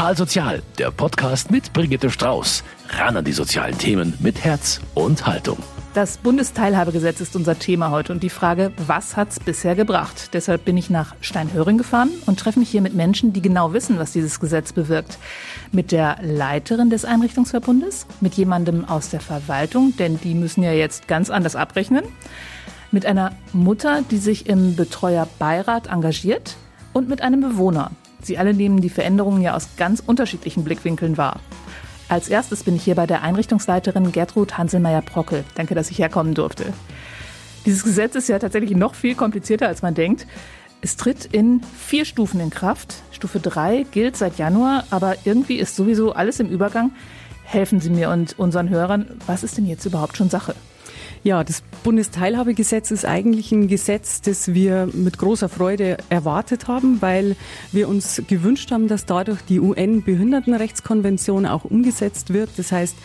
Total Sozial, der Podcast mit Brigitte Strauß. Ran an die sozialen Themen mit Herz und Haltung. Das Bundesteilhabegesetz ist unser Thema heute und die Frage, was hat es bisher gebracht? Deshalb bin ich nach Steinhöring gefahren und treffe mich hier mit Menschen, die genau wissen, was dieses Gesetz bewirkt. Mit der Leiterin des Einrichtungsverbundes, mit jemandem aus der Verwaltung, denn die müssen ja jetzt ganz anders abrechnen, mit einer Mutter, die sich im Betreuerbeirat engagiert und mit einem Bewohner. Sie alle nehmen die Veränderungen ja aus ganz unterschiedlichen Blickwinkeln wahr. Als erstes bin ich hier bei der Einrichtungsleiterin Gertrud Hanselmeier-Prockel. Danke, dass ich herkommen durfte. Dieses Gesetz ist ja tatsächlich noch viel komplizierter, als man denkt. Es tritt in 4 Stufen in Kraft. Stufe 3 gilt seit Januar, aber irgendwie ist sowieso alles im Übergang. Helfen Sie mir und unseren Hörern, was ist denn jetzt überhaupt schon Sache? Ja, das Bundesteilhabegesetz ist eigentlich ein Gesetz, das wir mit großer Freude erwartet haben, weil wir uns gewünscht haben, dass dadurch die UN-Behindertenrechtskonvention auch umgesetzt wird. Das heißt,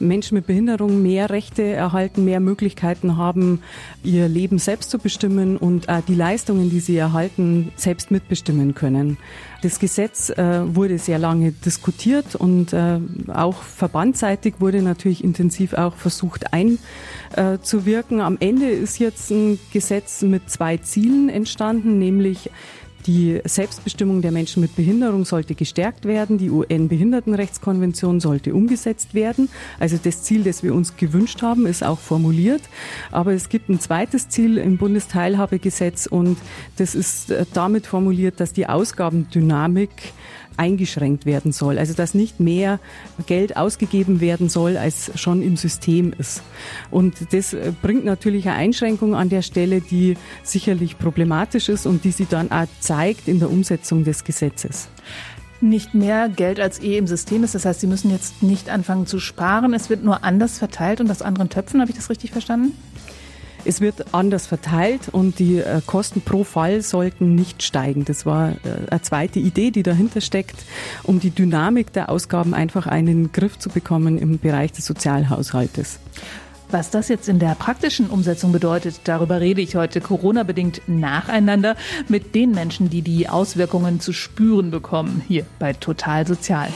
Menschen mit Behinderung mehr Rechte erhalten, mehr Möglichkeiten haben, ihr Leben selbst zu bestimmen und auch die Leistungen, die sie erhalten, selbst mitbestimmen können. Das Gesetz wurde sehr lange diskutiert und auch verbandseitig wurde natürlich intensiv auch versucht einzuwirken. Am Ende ist jetzt ein Gesetz mit 2 Zielen entstanden, nämlich die Selbstbestimmung der Menschen mit Behinderung sollte gestärkt werden. Die UN-Behindertenrechtskonvention sollte umgesetzt werden. Also das Ziel, das wir uns gewünscht haben, ist auch formuliert. Aber es gibt ein zweites Ziel im Bundesteilhabegesetz und das ist damit formuliert, dass die Ausgabendynamik eingeschränkt werden soll. Also dass nicht mehr Geld ausgegeben werden soll, als schon im System ist. Und das bringt natürlich eine Einschränkung an der Stelle, die sicherlich problematisch ist und die sie dann auch zeigt in der Umsetzung des Gesetzes. Nicht mehr Geld als im System ist. Das heißt, Sie müssen jetzt nicht anfangen zu sparen. Es wird nur anders verteilt und aus anderen Töpfen. Habe ich das richtig verstanden? Es wird anders verteilt und die Kosten pro Fall sollten nicht steigen. Das war eine zweite Idee, die dahinter steckt, um die Dynamik der Ausgaben einfach einen Griff zu bekommen im Bereich des Sozialhaushaltes. Was das jetzt in der praktischen Umsetzung bedeutet, darüber rede ich heute Corona-bedingt nacheinander mit den Menschen, die die Auswirkungen zu spüren bekommen, hier bei Total Sozial.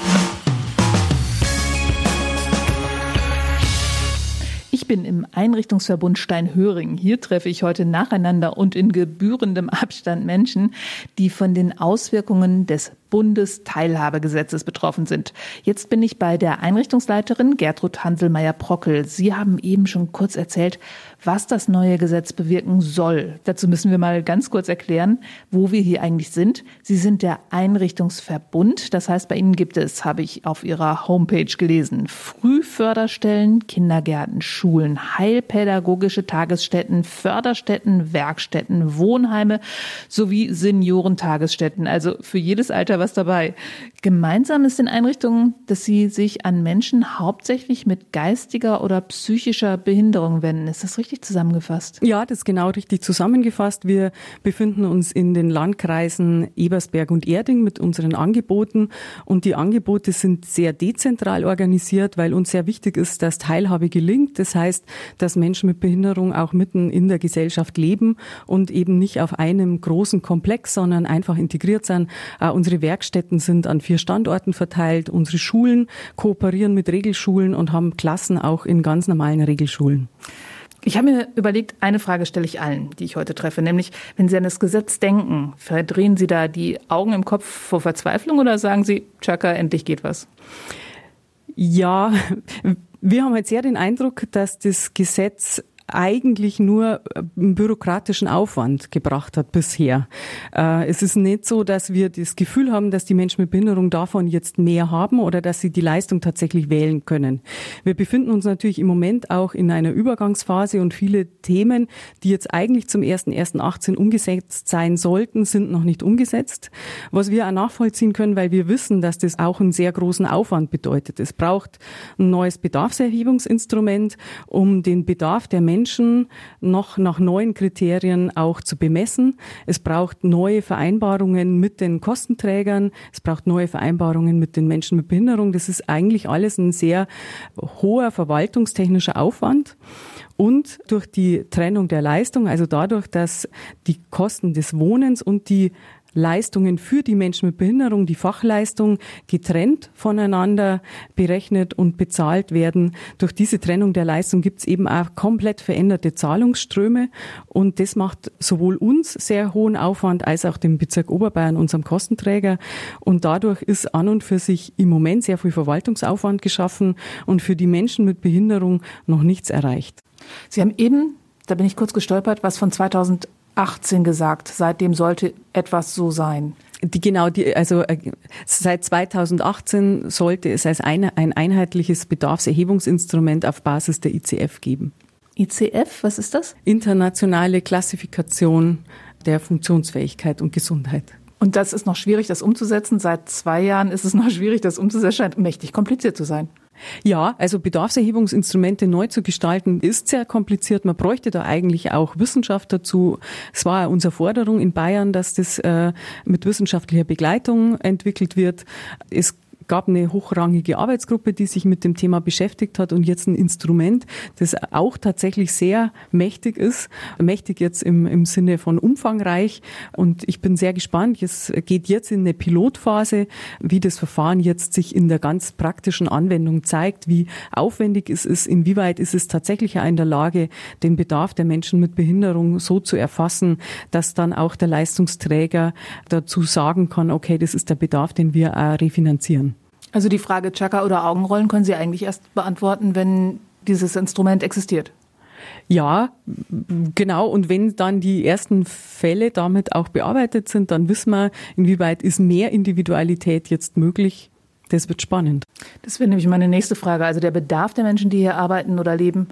Ich bin im Einrichtungsverbund Steinhöring. Hier treffe ich heute nacheinander und in gebührendem Abstand Menschen, die von den Auswirkungen des Bundesteilhabegesetzes betroffen sind. Jetzt bin ich bei der Einrichtungsleiterin Gertrud Hanselmeier-Prockel. Sie haben eben schon kurz erzählt, was das neue Gesetz bewirken soll. Dazu müssen wir mal ganz kurz erklären, wo wir hier eigentlich sind. Sie sind der Einrichtungsverbund. Das heißt, bei Ihnen gibt es, habe ich auf Ihrer Homepage gelesen, Frühförderstellen, Kindergärten, Schulen, heilpädagogische Tagesstätten, Förderstätten, Werkstätten, Wohnheime sowie Seniorentagesstätten. Also für jedes Alter was dabei. Gemeinsam ist den Einrichtungen, dass sie sich an Menschen hauptsächlich mit geistiger oder psychischer Behinderung wenden. Ist das richtig zusammengefasst? Ja, das ist genau richtig zusammengefasst. Wir befinden uns in den Landkreisen Ebersberg und Erding mit unseren Angeboten und die Angebote sind sehr dezentral organisiert, weil uns sehr wichtig ist, dass Teilhabe gelingt. Das heißt, dass Menschen mit Behinderung auch mitten in der Gesellschaft leben und eben nicht auf einem großen Komplex, sondern einfach integriert sind. Unsere Werkstätten sind an 4 Standorten verteilt. Unsere Schulen kooperieren mit Regelschulen und haben Klassen auch in ganz normalen Regelschulen. Ich habe mir überlegt, eine Frage stelle ich allen, die ich heute treffe, nämlich, wenn Sie an das Gesetz denken, verdrehen Sie da die Augen im Kopf vor Verzweiflung oder sagen Sie, tschakka, endlich geht was? Ja, wir haben halt sehr den Eindruck, dass das Gesetz eigentlich nur einen bürokratischen Aufwand gebracht hat bisher. Es ist nicht so, dass wir das Gefühl haben, dass die Menschen mit Behinderung davon jetzt mehr haben oder dass sie die Leistung tatsächlich wählen können. Wir befinden uns natürlich im Moment auch in einer Übergangsphase und viele Themen, die jetzt eigentlich zum 01.01.18 umgesetzt sein sollten, sind noch nicht umgesetzt. Was wir auch nachvollziehen können, weil wir wissen, dass das auch einen sehr großen Aufwand bedeutet. Es braucht ein neues Bedarfserhebungsinstrument, um den Bedarf der Menschen noch nach neuen Kriterien auch zu bemessen. Es braucht neue Vereinbarungen mit den Kostenträgern. Es braucht neue Vereinbarungen mit den Menschen mit Behinderung. Das ist eigentlich alles ein sehr hoher verwaltungstechnischer Aufwand. Und durch die Trennung der Leistung, also dadurch, dass die Kosten des Wohnens und die Leistungen für die Menschen mit Behinderung, die Fachleistung, getrennt voneinander berechnet und bezahlt werden. Durch diese Trennung der Leistung gibt es eben auch komplett veränderte Zahlungsströme. Und das macht sowohl uns sehr hohen Aufwand als auch dem Bezirk Oberbayern, unserem Kostenträger. Und dadurch ist an und für sich im Moment sehr viel Verwaltungsaufwand geschaffen und für die Menschen mit Behinderung noch nichts erreicht. Sie haben eben, da bin ich kurz gestolpert, was von 2018 gesagt. Seitdem sollte etwas so sein. Seit 2018 sollte es als ein einheitliches Bedarfserhebungsinstrument auf Basis der ICF geben. ICF, was ist das? Internationale Klassifikation der Funktionsfähigkeit und Gesundheit. Und das ist noch schwierig, das umzusetzen. Seit 2 Jahren ist es noch schwierig, das umzusetzen. Scheint mächtig kompliziert zu sein. Ja, also Bedarfserhebungsinstrumente neu zu gestalten ist sehr kompliziert. Man bräuchte da eigentlich auch Wissenschaft dazu. Es war unsere Forderung in Bayern, dass das mit wissenschaftlicher Begleitung entwickelt wird. Es gab eine hochrangige Arbeitsgruppe, die sich mit dem Thema beschäftigt hat und jetzt ein Instrument, das auch tatsächlich sehr mächtig ist. Mächtig jetzt im Sinne von umfangreich. Und ich bin sehr gespannt. Es geht jetzt in eine Pilotphase, wie das Verfahren jetzt sich in der ganz praktischen Anwendung zeigt, wie aufwendig es ist, inwieweit ist es tatsächlich in der Lage, den Bedarf der Menschen mit Behinderung so zu erfassen, dass dann auch der Leistungsträger dazu sagen kann, okay, das ist der Bedarf, den wir refinanzieren. Also die Frage Chaka oder Augenrollen können Sie eigentlich erst beantworten, wenn dieses Instrument existiert? Ja, genau. Und wenn dann die ersten Fälle damit auch bearbeitet sind, dann wissen wir, inwieweit ist mehr Individualität jetzt möglich. Das wird spannend. Das wäre nämlich meine nächste Frage. Also der Bedarf der Menschen, die hier arbeiten oder leben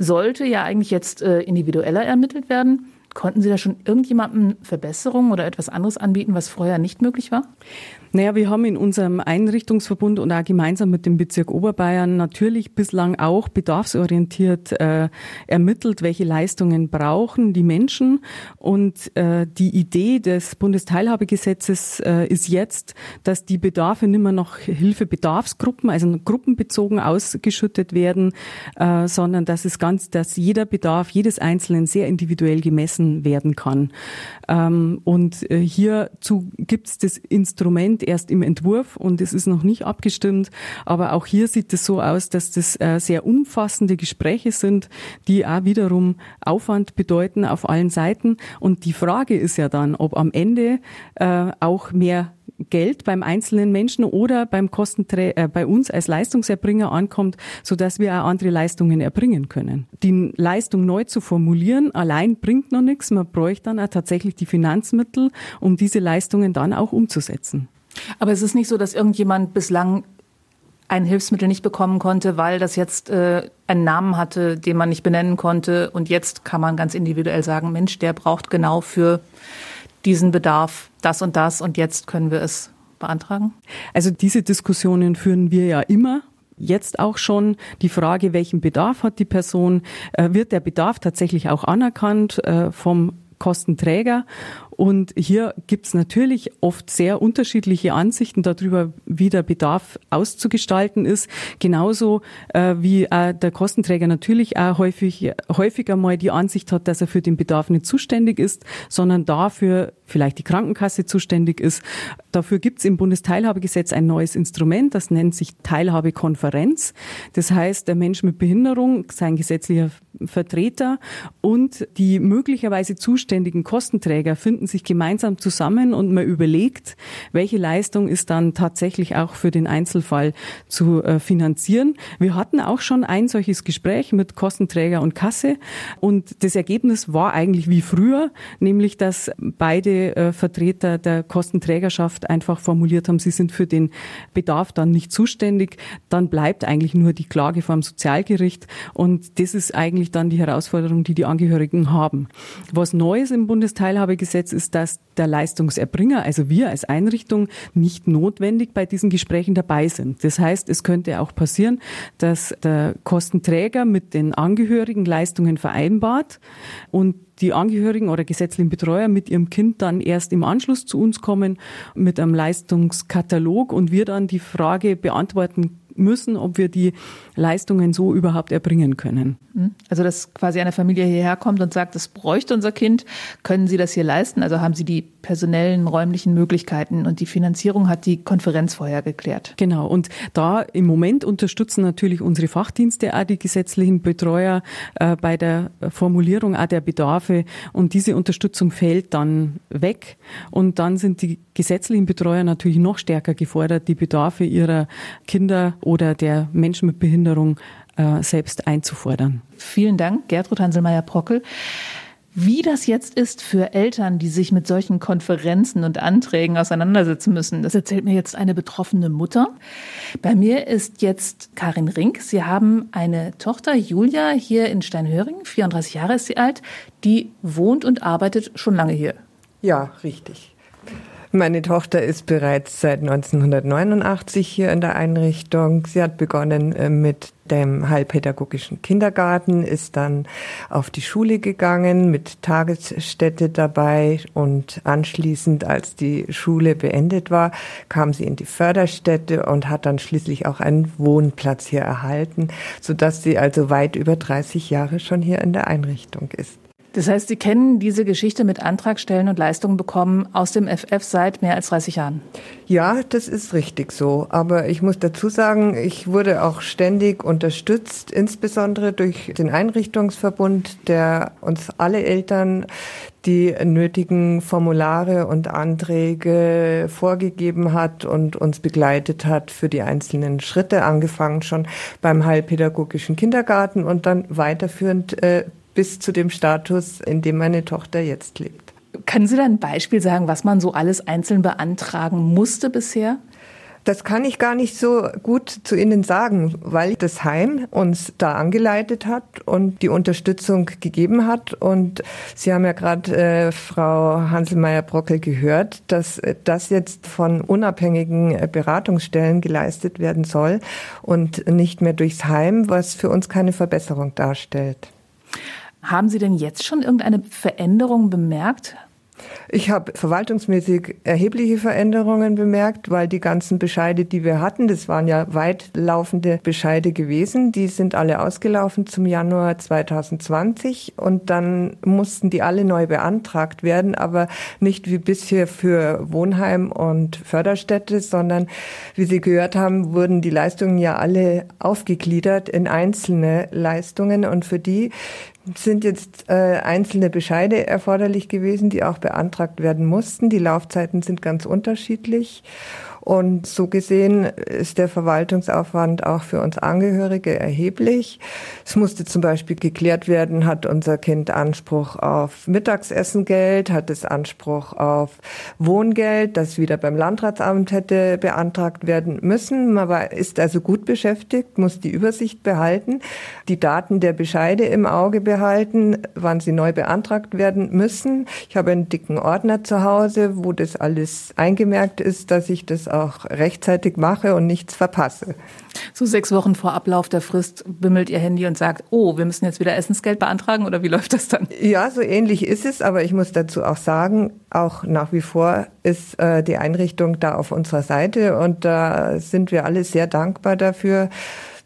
sollte ja eigentlich jetzt individueller ermittelt werden. Konnten Sie da schon irgendjemandem Verbesserungen oder etwas anderes anbieten, was vorher nicht möglich war? Naja, wir haben in unserem Einrichtungsverbund und auch gemeinsam mit dem Bezirk Oberbayern natürlich bislang auch bedarfsorientiert ermittelt, welche Leistungen brauchen die Menschen. Und die Idee des Bundesteilhabegesetzes ist jetzt, dass die Bedarfe nicht mehr nach Hilfebedarfsgruppen, also gruppenbezogen ausgeschüttet werden, sondern dass jeder Bedarf jedes Einzelnen sehr individuell gemessen werden kann. Und hierzu gibt es das Instrument erst im Entwurf und es ist noch nicht abgestimmt. Aber auch hier sieht es so aus, dass das sehr umfassende Gespräche sind, die auch wiederum Aufwand bedeuten auf allen Seiten. Und die Frage ist ja dann, ob am Ende auch mehr Geld beim einzelnen Menschen oder beim bei uns als Leistungserbringer ankommt, sodass wir auch andere Leistungen erbringen können. Die Leistung neu zu formulieren, allein bringt noch nichts. Man bräuchte dann auch tatsächlich die Finanzmittel, um diese Leistungen dann auch umzusetzen. Aber es ist nicht so, dass irgendjemand bislang ein Hilfsmittel nicht bekommen konnte, weil das jetzt einen Namen hatte, den man nicht benennen konnte. Und jetzt kann man ganz individuell sagen, Mensch, der braucht genau für diesen Bedarf, das und das, und jetzt können wir es beantragen? Also diese Diskussionen führen wir ja immer. Jetzt auch schon die Frage, welchen Bedarf hat die Person? Wird der Bedarf tatsächlich auch anerkannt vom Kostenträger? Und hier gibt es natürlich oft sehr unterschiedliche Ansichten darüber, wie der Bedarf auszugestalten ist. Genauso wie der Kostenträger natürlich auch häufiger mal die Ansicht hat, dass er für den Bedarf nicht zuständig ist, sondern dafür vielleicht die Krankenkasse zuständig ist. Dafür gibt es im Bundesteilhabegesetz ein neues Instrument, das nennt sich Teilhabekonferenz. Das heißt, der Mensch mit Behinderung, sein gesetzlicher Vertreter und die möglicherweise zuständigen Kostenträger finden sich gemeinsam zusammen und man überlegt, welche Leistung ist dann tatsächlich auch für den Einzelfall zu finanzieren. Wir hatten auch schon ein solches Gespräch mit Kostenträger und Kasse und das Ergebnis war eigentlich wie früher, nämlich dass beide Vertreter der Kostenträgerschaft einfach formuliert haben, sie sind für den Bedarf dann nicht zuständig. Dann bleibt eigentlich nur die Klage vor dem Sozialgericht und das ist eigentlich dann die Herausforderung, die die Angehörigen haben. Was Neues im Bundesteilhabegesetz ist, dass der Leistungserbringer, also wir als Einrichtung, nicht notwendig bei diesen Gesprächen dabei sind. Das heißt, es könnte auch passieren, dass der Kostenträger mit den Angehörigen Leistungen vereinbart und die Angehörigen oder gesetzlichen Betreuer mit ihrem Kind dann erst im Anschluss zu uns kommen mit einem Leistungskatalog und wir dann die Frage beantworten müssen, ob wir die Leistungen so überhaupt erbringen können. Also dass quasi eine Familie hierher kommt und sagt, das bräuchte unser Kind, können Sie das hier leisten? Also haben Sie die personellen, räumlichen Möglichkeiten und die Finanzierung hat die Konferenz vorher geklärt. Genau, und da im Moment unterstützen natürlich unsere Fachdienste auch die gesetzlichen Betreuer bei der Formulierung auch der Bedarfe und diese Unterstützung fällt dann weg und dann sind die gesetzlichen Betreuer natürlich noch stärker gefordert, die Bedarfe ihrer Kinder oder der Menschen mit Behinderung selbst einzufordern. Vielen Dank, Gertrud Hanselmeier-Prockel. Wie das jetzt ist für Eltern, die sich mit solchen Konferenzen und Anträgen auseinandersetzen müssen, das erzählt mir jetzt eine betroffene Mutter. Bei mir ist jetzt Karin Rink. Sie haben eine Tochter, Julia, hier in Steinhöring, 34 Jahre ist sie alt, die wohnt und arbeitet schon lange hier. Ja, richtig. Meine Tochter ist bereits seit 1989 hier in der Einrichtung. Sie hat begonnen mit dem heilpädagogischen Kindergarten, ist dann auf die Schule gegangen, mit Tagesstätte dabei und anschließend, als die Schule beendet war, kam sie in die Förderstätte und hat dann schließlich auch einen Wohnplatz hier erhalten, sodass sie also weit über 30 Jahre schon hier in der Einrichtung ist. Das heißt, Sie kennen diese Geschichte mit Antrag stellen und Leistungen bekommen aus dem FF seit mehr als 30 Jahren? Ja, das ist richtig so. Aber ich muss dazu sagen, ich wurde auch ständig unterstützt, insbesondere durch den Einrichtungsverbund, der uns alle Eltern die nötigen Formulare und Anträge vorgegeben hat und uns begleitet hat für die einzelnen Schritte, angefangen schon beim heilpädagogischen Kindergarten und dann weiterführend bis zu dem Status, in dem meine Tochter jetzt lebt. Können Sie da ein Beispiel sagen, was man so alles einzeln beantragen musste bisher? Das kann ich gar nicht so gut zu Ihnen sagen, weil das Heim uns da angeleitet hat und die Unterstützung gegeben hat. Und Sie haben ja gerade Frau Hanselmeier-Prockel gehört, dass das jetzt von unabhängigen Beratungsstellen geleistet werden soll und nicht mehr durchs Heim, was für uns keine Verbesserung darstellt. Haben Sie denn jetzt schon irgendeine Veränderung bemerkt? Ich habe verwaltungsmäßig erhebliche Veränderungen bemerkt, weil die ganzen Bescheide, die wir hatten, das waren ja weitlaufende Bescheide gewesen, die sind alle ausgelaufen zum Januar 2020 und dann mussten die alle neu beantragt werden, aber nicht wie bisher für Wohnheim und Förderstätte, sondern wie Sie gehört haben, wurden die Leistungen ja alle aufgegliedert in einzelne Leistungen und für die sind jetzt einzelne Bescheide erforderlich gewesen, die auch beantragt werden mussten. Die Laufzeiten sind ganz unterschiedlich. Und so gesehen ist der Verwaltungsaufwand auch für uns Angehörige erheblich. Es musste zum Beispiel geklärt werden, hat unser Kind Anspruch auf Mittagsessengeld, hat es Anspruch auf Wohngeld, das wieder beim Landratsamt hätte beantragt werden müssen. Man ist also gut beschäftigt, muss die Übersicht behalten, die Daten der Bescheide im Auge behalten, wann sie neu beantragt werden müssen. Ich habe einen dicken Ordner zu Hause, wo das alles eingemerkt ist, dass ich das auch rechtzeitig mache und nichts verpasse. So 6 Wochen vor Ablauf der Frist bimmelt Ihr Handy und sagt, oh, wir müssen jetzt wieder Essensgeld beantragen oder wie läuft das dann? Ja, so ähnlich ist es, aber ich muss dazu auch sagen, auch nach wie vor ist die Einrichtung da auf unserer Seite und da sind wir alle sehr dankbar dafür.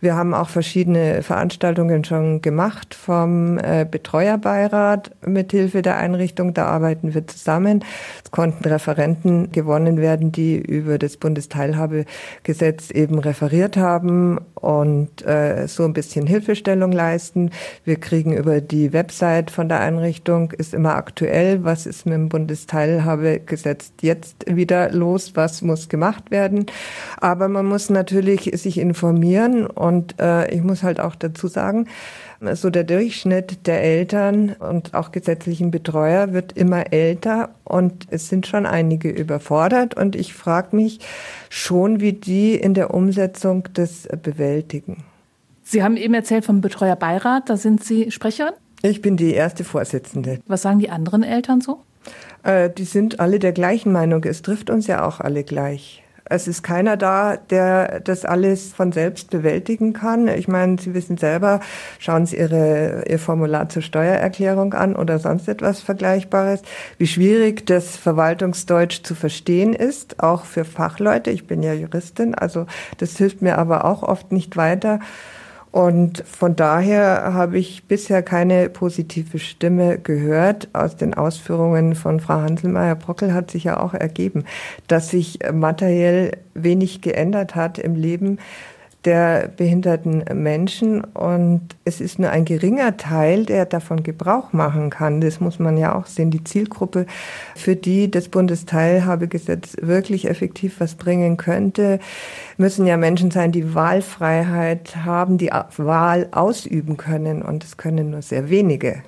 Wir haben auch verschiedene Veranstaltungen schon gemacht vom Betreuerbeirat mithilfe der Einrichtung. Da arbeiten wir zusammen. Es konnten Referenten gewonnen werden, die über das Bundesteilhabegesetz eben referiert haben und so ein bisschen Hilfestellung leisten. Wir kriegen über die Website von der Einrichtung, ist immer aktuell, was ist mit dem Bundesteilhabegesetz jetzt wieder los, was muss gemacht werden. Aber man muss natürlich sich informieren und ich muss halt auch dazu sagen, so der Durchschnitt der Eltern und auch gesetzlichen Betreuer wird immer älter und es sind schon einige überfordert und ich frage mich schon, wie die in der Umsetzung das bewältigen. Sie haben eben erzählt vom Betreuerbeirat, da sind Sie Sprecherin? Ich bin die erste Vorsitzende. Was sagen die anderen Eltern so? Die sind alle der gleichen Meinung, es trifft uns ja auch alle gleich. Es ist keiner da, der das alles von selbst bewältigen kann. Ich meine, Sie wissen selber, schauen Sie Ihr Formular zur Steuererklärung an oder sonst etwas Vergleichbares, wie schwierig das Verwaltungsdeutsch zu verstehen ist, auch für Fachleute. Ich bin ja Juristin, also das hilft mir aber auch oft nicht weiter. Und von daher habe ich bisher keine positive Stimme gehört. Aus den Ausführungen von Frau Hanselmeier-Prockel hat sich ja auch ergeben, dass sich materiell wenig geändert hat im Leben der behinderten Menschen. Und es ist nur ein geringer Teil, der davon Gebrauch machen kann. Das muss man ja auch sehen. Die Zielgruppe, für die das Bundesteilhabegesetz wirklich effektiv was bringen könnte, müssen ja Menschen sein, die Wahlfreiheit haben, die Wahl ausüben können. Und das können nur sehr wenige.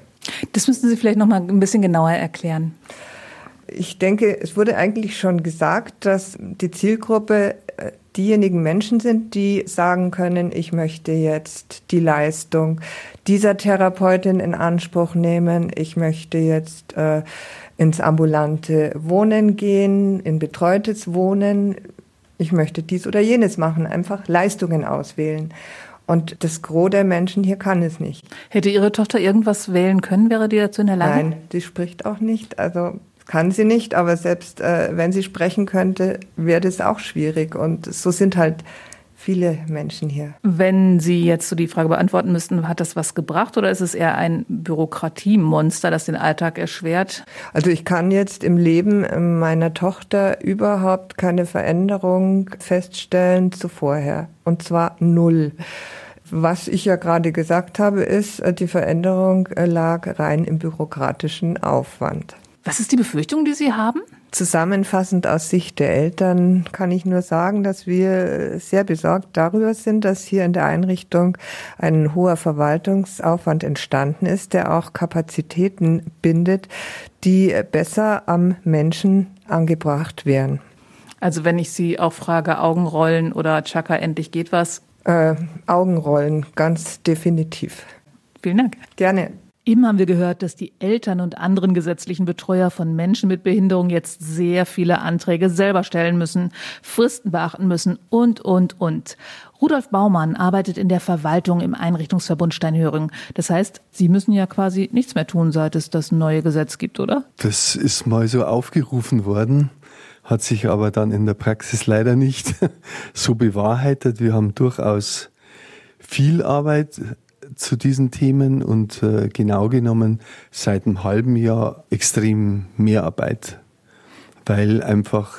Das müssen Sie vielleicht noch mal ein bisschen genauer erklären. Ich denke, es wurde eigentlich schon gesagt, dass die Zielgruppe diejenigen Menschen sind, die sagen können, ich möchte jetzt die Leistung dieser Therapeutin in Anspruch nehmen, ich möchte jetzt ins ambulante Wohnen gehen, in betreutes Wohnen, ich möchte dies oder jenes machen, einfach Leistungen auswählen. Und das Gros der Menschen hier kann es nicht. Hätte Ihre Tochter irgendwas wählen können, wäre die dazu in der Lage? Nein, die spricht auch nicht, also kann sie nicht, aber selbst wenn sie sprechen könnte, wäre das auch schwierig. Und so sind halt viele Menschen hier. Wenn Sie jetzt so die Frage beantworten müssten, hat das was gebracht oder ist es eher ein Bürokratiemonster, das den Alltag erschwert? Also ich kann jetzt im Leben meiner Tochter überhaupt keine Veränderung feststellen zu vorher. Und zwar null. Was ich ja gerade gesagt habe, ist, die Veränderung lag rein im bürokratischen Aufwand. Was ist die Befürchtung, die Sie haben? Zusammenfassend aus Sicht der Eltern kann ich nur sagen, dass wir sehr besorgt darüber sind, dass hier in der Einrichtung ein hoher Verwaltungsaufwand entstanden ist, der auch Kapazitäten bindet, die besser am Menschen angebracht wären. Also wenn ich Sie auch frage, Augenrollen oder Chaka, endlich geht was? Augenrollen, ganz definitiv. Vielen Dank. Gerne. Eben haben wir gehört, dass die Eltern und anderen gesetzlichen Betreuer von Menschen mit Behinderung jetzt sehr viele Anträge selber stellen müssen, Fristen beachten müssen und. Rudolf Baumann arbeitet in der Verwaltung im Einrichtungsverbund Steinhöring. Das heißt, Sie müssen ja quasi nichts mehr tun, seit es das neue Gesetz gibt, oder? Das ist mal so aufgerufen worden, hat sich aber dann in der Praxis leider nicht so bewahrheitet. Wir haben durchaus viel Arbeit zu diesen Themen und genau genommen seit einem halben Jahr extrem Mehrarbeit, weil einfach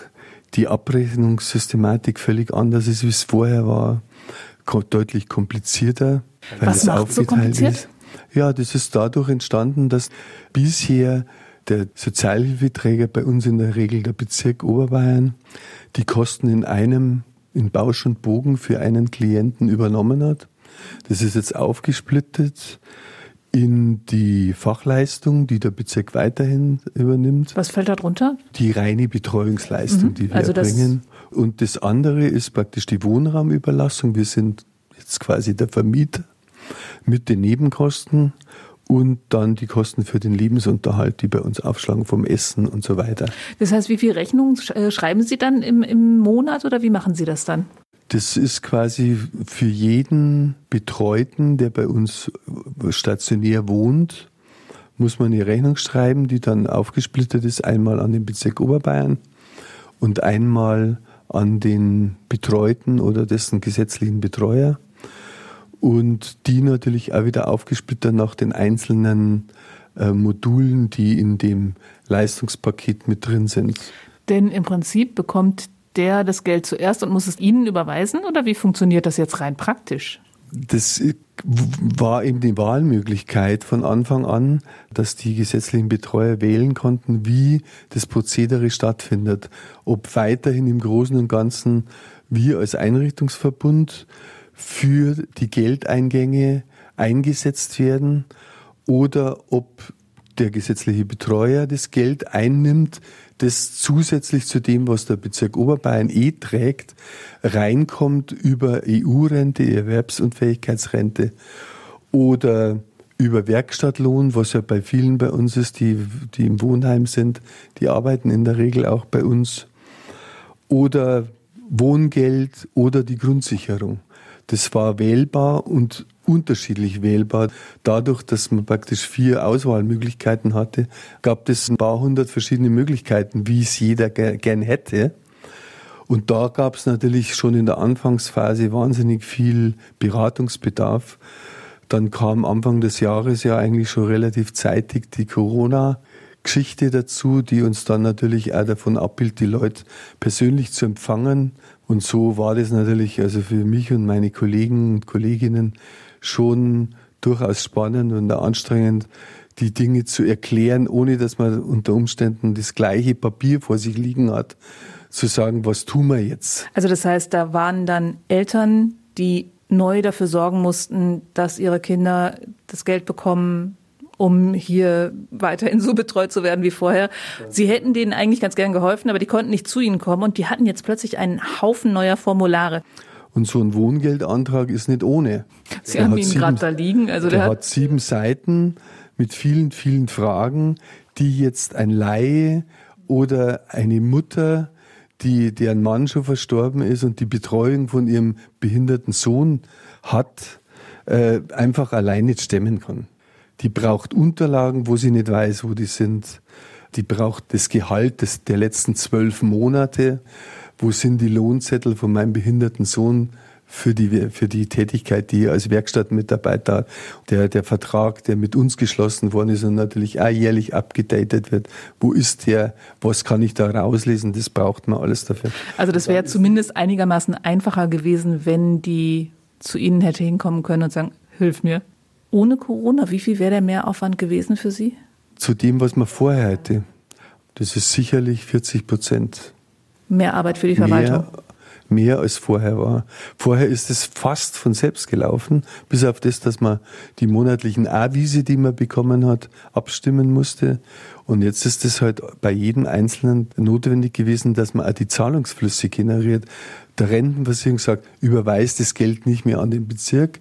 die Abrechnungssystematik völlig anders ist, wie es vorher war, deutlich komplizierter. Weil was macht es so kompliziert? Ist. Ja, das ist dadurch entstanden, dass bisher der Sozialhilfeträger bei uns in der Regel der Bezirk Oberbayern die Kosten in Bausch und Bogen für einen Klienten übernommen hat. Das ist jetzt aufgesplittet in die Fachleistung, die der Bezirk weiterhin übernimmt. Was fällt da drunter? Die reine Betreuungsleistung, die wir erbringen. Und das andere ist praktisch die Wohnraumüberlassung. Wir sind jetzt quasi der Vermieter mit den Nebenkosten und dann die Kosten für den Lebensunterhalt, die bei uns aufschlagen, vom Essen und so weiter. Das heißt, wie viel Rechnungen schreiben Sie dann im Monat oder wie machen Sie das dann? Das ist quasi für jeden Betreuten, der bei uns stationär wohnt, muss man eine Rechnung schreiben, die dann aufgesplittet ist, einmal an den Bezirk Oberbayern und einmal an den Betreuten oder dessen gesetzlichen Betreuer. Und die natürlich auch wieder aufgesplittert nach den einzelnen Modulen, die in dem Leistungspaket mit drin sind. Denn im Prinzip bekommt der das Geld zuerst und muss es Ihnen überweisen? Oder wie funktioniert das jetzt rein praktisch? Das war eben die Wahlmöglichkeit von Anfang an, dass die gesetzlichen Betreuer wählen konnten, wie das Prozedere stattfindet. Ob weiterhin im Großen und Ganzen wir als Einrichtungsverbund für die Geldeingänge eingesetzt werden oder ob der gesetzliche Betreuer das Geld einnimmt, das zusätzlich zu dem, was der Bezirk Oberbayern trägt, reinkommt über EU-Rente, Erwerbsunfähigkeitsrente oder über Werkstattlohn, was ja bei vielen bei uns ist, die im Wohnheim sind, die arbeiten in der Regel auch bei uns, oder Wohngeld oder die Grundsicherung. Das war wählbar und unterschiedlich wählbar. Dadurch, dass man praktisch 4 Auswahlmöglichkeiten hatte, gab es ein paar hundert verschiedene Möglichkeiten, wie es jeder gern hätte. Und da gab es natürlich schon in der Anfangsphase wahnsinnig viel Beratungsbedarf. Dann kam Anfang des Jahres ja eigentlich schon relativ zeitig die Corona-Geschichte dazu, die uns dann natürlich auch davon abhielt, die Leute persönlich zu empfangen. Und so war das natürlich also für mich und meine Kollegen und Kolleginnen schon durchaus spannend und anstrengend, die Dinge zu erklären, ohne dass man unter Umständen das gleiche Papier vor sich liegen hat, zu sagen, was tun wir jetzt? Also das heißt, da waren dann Eltern, die neu dafür sorgen mussten, dass ihre Kinder das Geld bekommen, um hier weiterhin so betreut zu werden wie vorher. Sie hätten denen eigentlich ganz gern geholfen, aber die konnten nicht zu ihnen kommen und die hatten jetzt plötzlich einen Haufen neuer Formulare. Und so ein Wohngeldantrag ist nicht ohne. Sie haben ihn gerade da liegen. Also der hat 7 Seiten mit vielen, vielen Fragen, die jetzt ein Laie oder eine Mutter, deren Mann schon verstorben ist und die Betreuung von ihrem behinderten Sohn hat, einfach allein nicht stemmen kann. Die braucht Unterlagen, wo sie nicht weiß, wo die sind. Die braucht das Gehalt der letzten 12 Monate. Wo sind die Lohnzettel von meinem behinderten Sohn für die Tätigkeit, die er als Werkstattmitarbeiter hat? Der Vertrag, der mit uns geschlossen worden ist und natürlich auch jährlich abgedatet wird. Wo ist der? Was kann ich da rauslesen? Das braucht man alles dafür. Also das wäre zumindest einigermaßen einfacher gewesen, wenn die zu Ihnen hätte hinkommen können und sagen, hilf mir. Ohne Corona, wie viel wäre der Mehraufwand gewesen für Sie? Zu dem, was man vorher hätte. Das ist sicherlich 40%. Mehr Arbeit für die Verwaltung? Mehr als vorher war. Vorher ist es fast von selbst gelaufen, bis auf das, dass man die monatlichen Avise, die man bekommen hat, abstimmen musste. Und jetzt ist es halt bei jedem Einzelnen notwendig gewesen, dass man auch die Zahlungsflüsse generiert. Der Rentenversicherung sagt, überweist das Geld nicht mehr an den Bezirk.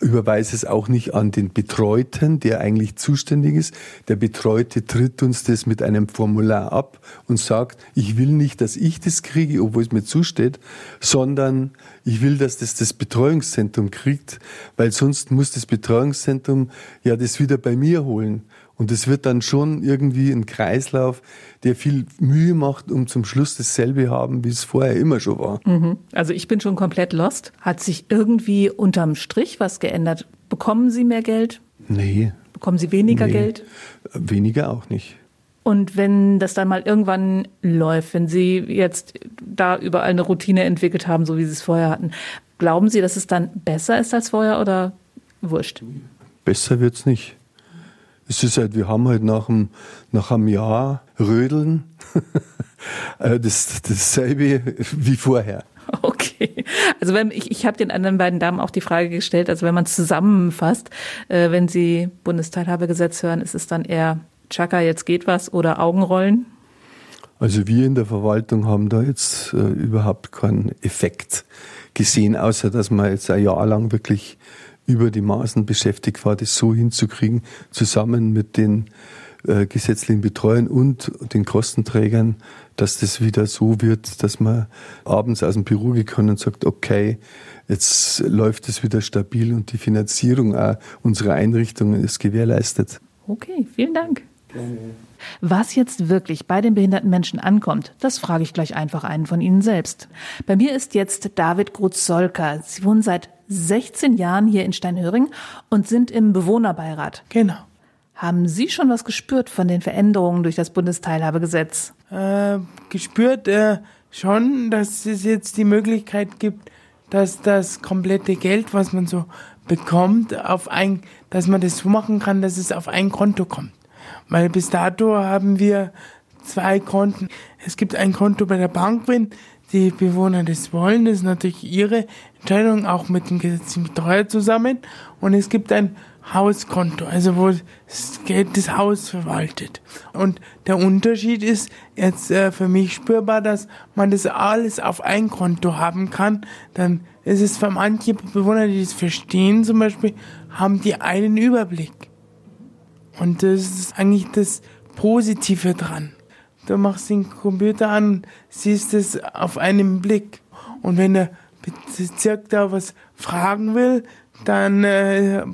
Überweist es auch nicht an den Betreuten, der eigentlich zuständig ist. Der Betreute tritt uns das mit einem Formular ab und sagt, ich will nicht, dass ich das kriege, obwohl es mir zusteht, sondern ich will, dass das Betreuungszentrum kriegt, weil sonst muss das Betreuungszentrum ja das wieder bei mir holen. Und es wird dann schon irgendwie ein Kreislauf, der viel Mühe macht, um zum Schluss dasselbe haben, wie es vorher immer schon war. Mhm. Also ich bin schon komplett lost. Hat sich irgendwie unterm Strich was geändert? Bekommen Sie mehr Geld? Nee. Bekommen Sie weniger Geld? Weniger auch nicht. Und wenn das dann mal irgendwann läuft, wenn Sie jetzt da überall eine Routine entwickelt haben, so wie Sie es vorher hatten, glauben Sie, dass es dann besser ist als vorher oder wurscht? Besser wird's nicht. Es ist halt, wir haben halt nach einem Jahr Rödeln dasselbe wie vorher. Okay. Also ich habe den anderen beiden Damen auch die Frage gestellt, also wenn man es zusammenfasst, wenn Sie Bundesteilhabegesetz hören, ist es dann eher Tschakka, jetzt geht was oder Augenrollen? Also wir in der Verwaltung haben da jetzt überhaupt keinen Effekt gesehen, außer dass man jetzt ein Jahr lang wirklich über die Maßen beschäftigt war, das so hinzukriegen, zusammen mit den gesetzlichen Betreuern und den Kostenträgern, dass das wieder so wird, dass man abends aus dem Büro gekommen und sagt, okay, jetzt läuft es wieder stabil und die Finanzierung auch unserer Einrichtungen ist gewährleistet. Okay, vielen Dank. Gerne. Was jetzt wirklich bei den behinderten Menschen ankommt, das frage ich gleich einfach einen von Ihnen selbst. Bei mir ist jetzt David Grutzolker. Sie wohnen seit 16 Jahren hier in Steinhöring und sind im Bewohnerbeirat. Genau. Haben Sie schon was gespürt von den Veränderungen durch das Bundesteilhabegesetz? Gespürt schon, dass es jetzt die Möglichkeit gibt, dass das komplette Geld, was man so bekommt, dass man das so machen kann, dass es auf ein Konto kommt. Weil bis dato haben wir 2 Konten. Es gibt ein Konto bei der Bank, wenn die Bewohner das wollen. Das ist natürlich ihre Entscheidung, auch mit dem gesetzlichen Betreuer zusammen. Und es gibt ein Hauskonto, also wo das Geld das Haus verwaltet. Und der Unterschied ist jetzt für mich spürbar, dass man das alles auf ein Konto haben kann. Dann ist es für manche Bewohner, die das verstehen zum Beispiel, haben die einen Überblick. Und das ist eigentlich das Positive dran. Du machst den Computer an und siehst es auf einen Blick. Und wenn der Bezirk da was fragen will, dann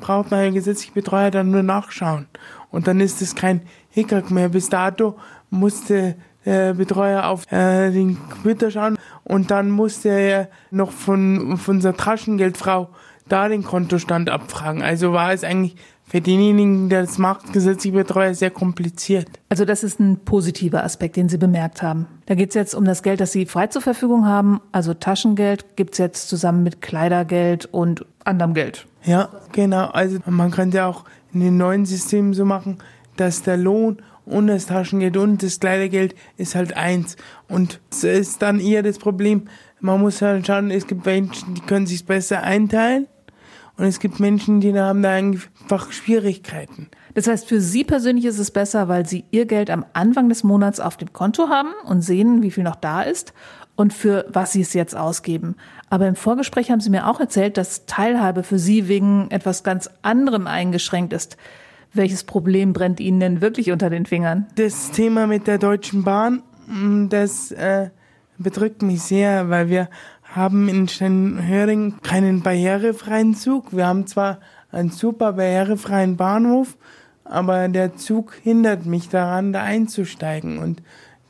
braucht man einen gesetzlichen Betreuer dann nur nachschauen. Und dann ist es kein Hickhack mehr. Bis dato musste Betreuer auf den Computer schauen und dann musste er noch von unserer Taschengeldfrau da den Kontostand abfragen. Also war es eigentlich für denjenigen, der das macht, gesetzliche Betreuer, sehr kompliziert. Also das ist ein positiver Aspekt, den Sie bemerkt haben. Da geht es jetzt um das Geld, das Sie frei zur Verfügung haben. Also Taschengeld gibt es jetzt zusammen mit Kleidergeld und anderem Geld. Ja, genau. Also man könnte auch in den neuen Systemen so machen, dass der Lohn und das Taschengeld und das Kleidergeld ist halt eins. Und es ist dann eher das Problem, man muss halt schauen, es gibt Menschen, die können sich besser einteilen. Und es gibt Menschen, die haben da einfach Schwierigkeiten. Das heißt, für Sie persönlich ist es besser, weil Sie Ihr Geld am Anfang des Monats auf dem Konto haben und sehen, wie viel noch da ist und für was Sie es jetzt ausgeben. Aber im Vorgespräch haben Sie mir auch erzählt, dass Teilhabe für Sie wegen etwas ganz anderem eingeschränkt ist. Welches Problem brennt Ihnen denn wirklich unter den Fingern? Das Thema mit der Deutschen Bahn, das bedrückt mich sehr, weil wir haben in Steinhöring keinen barrierefreien Zug. Wir haben zwar einen super barrierefreien Bahnhof, aber der Zug hindert mich daran, da einzusteigen. Und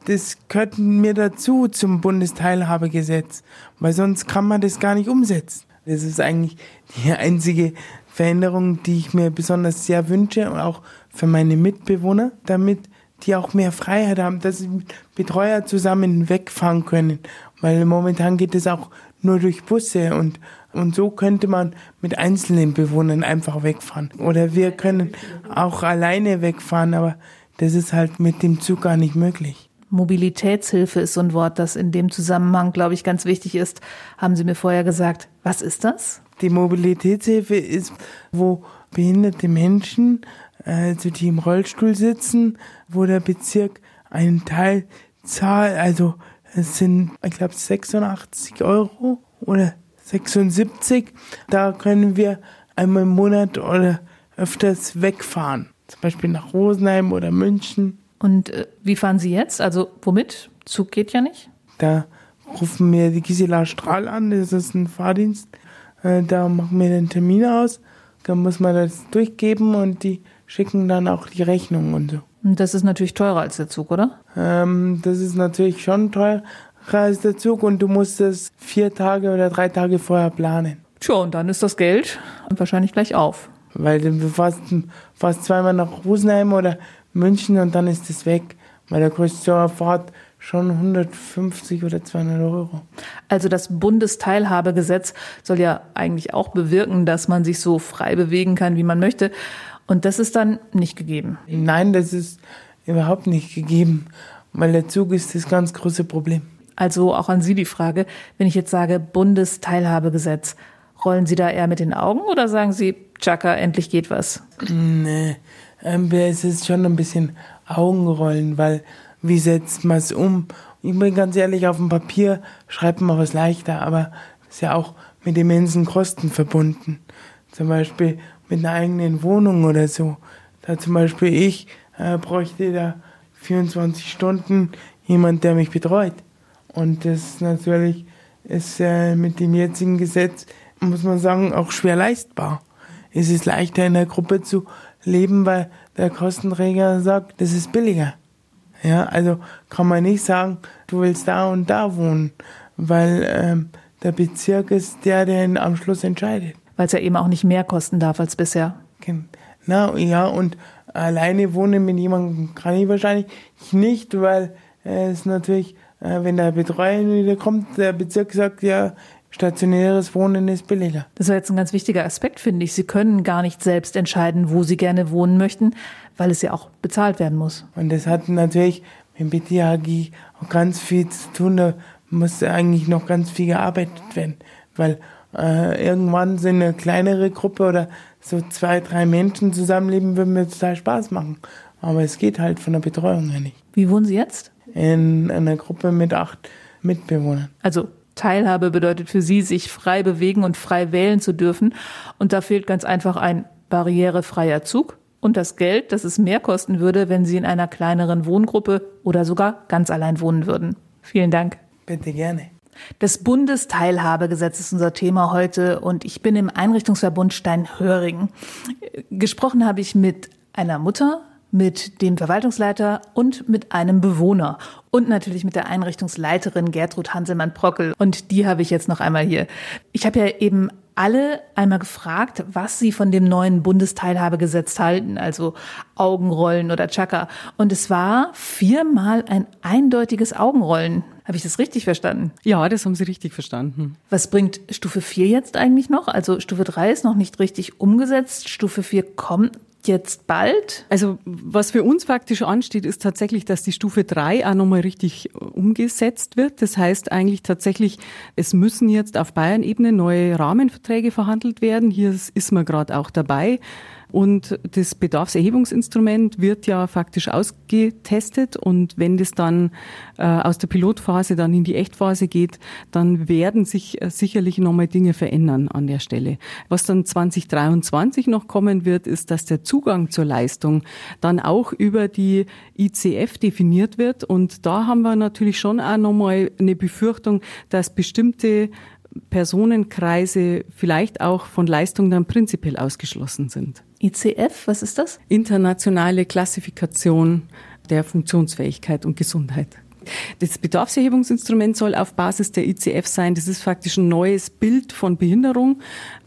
das gehört mir dazu zum Bundesteilhabegesetz, weil sonst kann man das gar nicht umsetzen. Das ist eigentlich die einzige Veränderung, die ich mir besonders sehr wünsche und auch für meine Mitbewohner, damit die auch mehr Freiheit haben, dass sie mit Betreuer zusammen wegfahren können. Weil momentan geht es auch nur durch Busse und so könnte man mit einzelnen Bewohnern einfach wegfahren. Oder wir können auch alleine wegfahren, aber das ist halt mit dem Zug gar nicht möglich. Mobilitätshilfe ist so ein Wort, das in dem Zusammenhang, glaube ich, ganz wichtig ist. Haben Sie mir vorher gesagt, was ist das? Die Mobilitätshilfe ist, wo behinderte Menschen, also die im Rollstuhl sitzen, wo der Bezirk einen Teil zahlt, also es sind, ich glaube, 86 Euro oder 76. Da können wir einmal im Monat oder öfters wegfahren. Zum Beispiel nach Rosenheim oder München. Und wie fahren Sie jetzt? Also womit? Zug geht ja nicht. Da rufen wir die Gisela Strahl an. Das ist ein Fahrdienst. Da machen wir den Termin aus. Da muss man das durchgeben und die schicken dann auch die Rechnung und so. Das ist natürlich teurer als der Zug, oder? Das ist natürlich schon teurer als der Zug und du musst es 4 Tage oder 3 Tage vorher planen. Tja, und dann ist das Geld wahrscheinlich gleich auf. Weil du fährst zweimal nach Rosenheim oder München und dann ist es weg. Weil da kostet ja eine Fahrt schon 150 oder 200 Euro. Also das Bundesteilhabegesetz soll ja eigentlich auch bewirken, dass man sich so frei bewegen kann, wie man möchte. Und das ist dann nicht gegeben? Nein, das ist überhaupt nicht gegeben, weil der Zug ist das ganz große Problem. Also auch an Sie die Frage, wenn ich jetzt sage Bundesteilhabegesetz, rollen Sie da eher mit den Augen oder sagen Sie, tschakka, endlich geht was? Nee, es ist schon ein bisschen Augenrollen, weil wie setzt man es um? Ich bin ganz ehrlich, auf dem Papier schreibt man was leichter, aber ist ja auch mit immensen Kosten verbunden. Zum Beispiel mit einer eigenen Wohnung oder so. Da zum Beispiel ich bräuchte da 24 Stunden jemand, der mich betreut. Und das natürlich ist mit dem jetzigen Gesetz, muss man sagen, auch schwer leistbar. Es ist leichter in der Gruppe zu leben, weil der Kostenträger sagt, das ist billiger. Ja, also kann man nicht sagen, du willst da und da wohnen, weil der Bezirk ist der am Schluss entscheidet. Weil es ja eben auch nicht mehr kosten darf als bisher. Genau, ja, und alleine wohnen mit jemandem kann ich wahrscheinlich nicht, weil es natürlich, wenn der Betreuer wieder kommt, der Bezirk sagt, ja, stationäres Wohnen ist billiger. Das war jetzt ein ganz wichtiger Aspekt, finde ich. Sie können gar nicht selbst entscheiden, wo Sie gerne wohnen möchten, weil es ja auch bezahlt werden muss. Und das hat natürlich mit dem BTHG auch ganz viel zu tun. Da muss eigentlich noch ganz viel gearbeitet werden, weil irgendwann so eine kleinere Gruppe oder so 2, 3 Menschen zusammenleben, würde mir total Spaß machen. Aber es geht halt von der Betreuung her nicht. Wie wohnen Sie jetzt? In einer Gruppe mit 8 Mitbewohnern. Also Teilhabe bedeutet für Sie, sich frei bewegen und frei wählen zu dürfen. Und da fehlt ganz einfach ein barrierefreier Zug und das Geld, das es mehr kosten würde, wenn Sie in einer kleineren Wohngruppe oder sogar ganz allein wohnen würden. Vielen Dank. Bitte gerne. Das Bundesteilhabegesetz ist unser Thema heute und ich bin im Einrichtungsverbund Steinhöring. Gesprochen habe ich mit einer Mutter, mit dem Verwaltungsleiter und mit einem Bewohner und natürlich mit der Einrichtungsleiterin Gertrud Hanselmeier-Prockel. Und die habe ich jetzt noch einmal hier. Ich habe ja eben alle einmal gefragt, was sie von dem neuen Bundesteilhabegesetz halten, also Augenrollen oder Chaka. Und es war viermal ein eindeutiges Augenrollen. Habe ich das richtig verstanden? Ja, das haben Sie richtig verstanden. Was bringt Stufe 4 jetzt eigentlich noch? Also Stufe 3 ist noch nicht richtig umgesetzt. Stufe 4 kommt jetzt bald? Also was für uns faktisch ansteht, ist tatsächlich, dass die Stufe 3 auch nochmal richtig umgesetzt wird. Das heißt eigentlich tatsächlich, es müssen jetzt auf Bayern-Ebene neue Rahmenverträge verhandelt werden. Hier ist man gerade auch dabei. Und das Bedarfserhebungsinstrument wird ja faktisch ausgetestet. Und wenn das dann aus der Pilotphase dann in die Echtphase geht, dann werden sich sicherlich nochmal Dinge verändern an der Stelle. Was dann 2023 noch kommen wird, ist, dass der Zugang zur Leistung dann auch über die ICF definiert wird. Und da haben wir natürlich schon auch nochmal eine Befürchtung, dass bestimmte Personenkreise vielleicht auch von Leistungen dann prinzipiell ausgeschlossen sind. ICF, was ist das? Internationale Klassifikation der Funktionsfähigkeit und Gesundheit. Das Bedarfserhebungsinstrument soll auf Basis der ICF sein. Das ist faktisch ein neues Bild von Behinderung,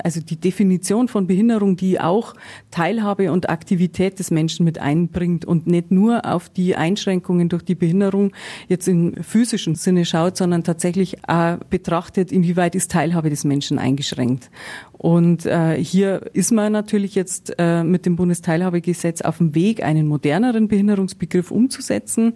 also die Definition von Behinderung, die auch Teilhabe und Aktivität des Menschen mit einbringt und nicht nur auf die Einschränkungen durch die Behinderung jetzt im physischen Sinne schaut, sondern tatsächlich auch betrachtet, inwieweit ist Teilhabe des Menschen eingeschränkt. Und hier ist man natürlich jetzt mit dem Bundesteilhabegesetz auf dem Weg, einen moderneren Behinderungsbegriff umzusetzen.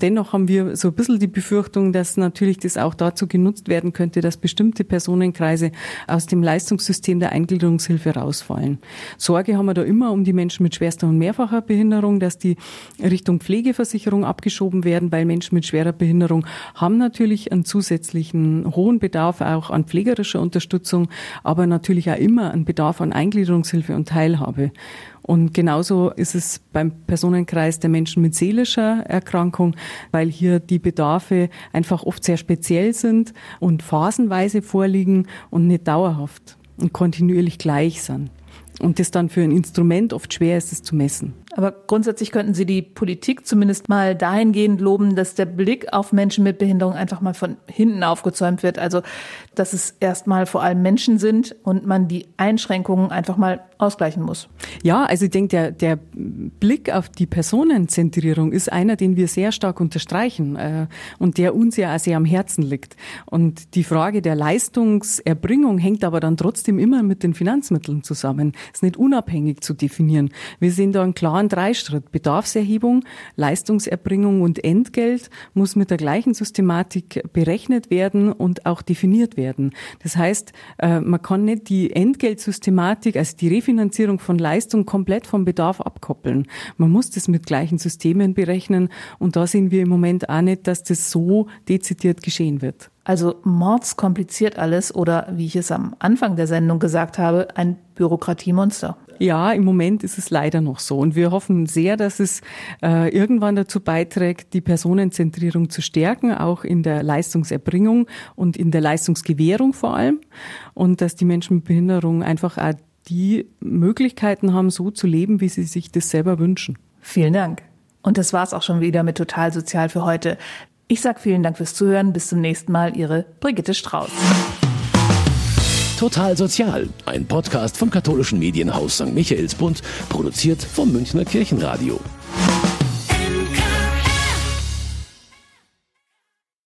Dennoch haben wir so ein bisschen die Befürchtung, dass natürlich das auch dazu genutzt werden könnte, dass bestimmte Personenkreise aus dem Leistungssystem der Eingliederungshilfe rausfallen. Sorge haben wir da immer um die Menschen mit schwerster und mehrfacher Behinderung, dass die Richtung Pflegeversicherung abgeschoben werden, weil Menschen mit schwerer Behinderung haben natürlich einen zusätzlichen hohen Bedarf auch an pflegerischer Unterstützung, aber natürlich auch immer einen Bedarf an Eingliederungshilfe und Teilhabe. Und genauso ist es beim Personenkreis der Menschen mit seelischer Erkrankung, weil hier die Bedarfe einfach oft sehr speziell sind und phasenweise vorliegen und nicht dauerhaft und kontinuierlich gleich sind. Und das dann für ein Instrument oft schwer ist, es zu messen. Aber grundsätzlich könnten Sie die Politik zumindest mal dahingehend loben, dass der Blick auf Menschen mit Behinderung einfach mal von hinten aufgezäumt wird. Also, dass es erstmal vor allem Menschen sind und man die Einschränkungen einfach mal ausgleichen muss. Ja, also ich denke, der Blick auf die Personenzentrierung ist einer, den wir sehr stark unterstreichen und der uns ja auch sehr am Herzen liegt. Und die Frage der Leistungserbringung hängt aber dann trotzdem immer mit den Finanzmitteln zusammen. Ist nicht unabhängig zu definieren. Wir sehen da einen klaren Dreischritt. Bedarfserhebung, Leistungserbringung und Entgelt muss mit der gleichen Systematik berechnet werden und auch definiert werden. Das heißt, man kann nicht die Entgeltsystematik, also die Refinanzierung von Leistung, komplett vom Bedarf abkoppeln. Man muss das mit gleichen Systemen berechnen und da sehen wir im Moment auch nicht, dass das so dezidiert geschehen wird. Also mordskompliziert alles oder, wie ich es am Anfang der Sendung gesagt habe, ein Bürokratiemonster. Ja, im Moment ist es leider noch so. Und wir hoffen sehr, dass es irgendwann dazu beiträgt, die Personenzentrierung zu stärken, auch in der Leistungserbringung und in der Leistungsgewährung vor allem. Und dass die Menschen mit Behinderung einfach auch die Möglichkeiten haben, so zu leben, wie sie sich das selber wünschen. Vielen Dank. Und das war's auch schon wieder mit Total Sozial für heute. Ich sage vielen Dank fürs Zuhören. Bis zum nächsten Mal. Ihre Brigitte Strauß. Total Sozial, ein Podcast vom Katholischen Medienhaus St. Michaelsbund, produziert vom Münchner Kirchenradio.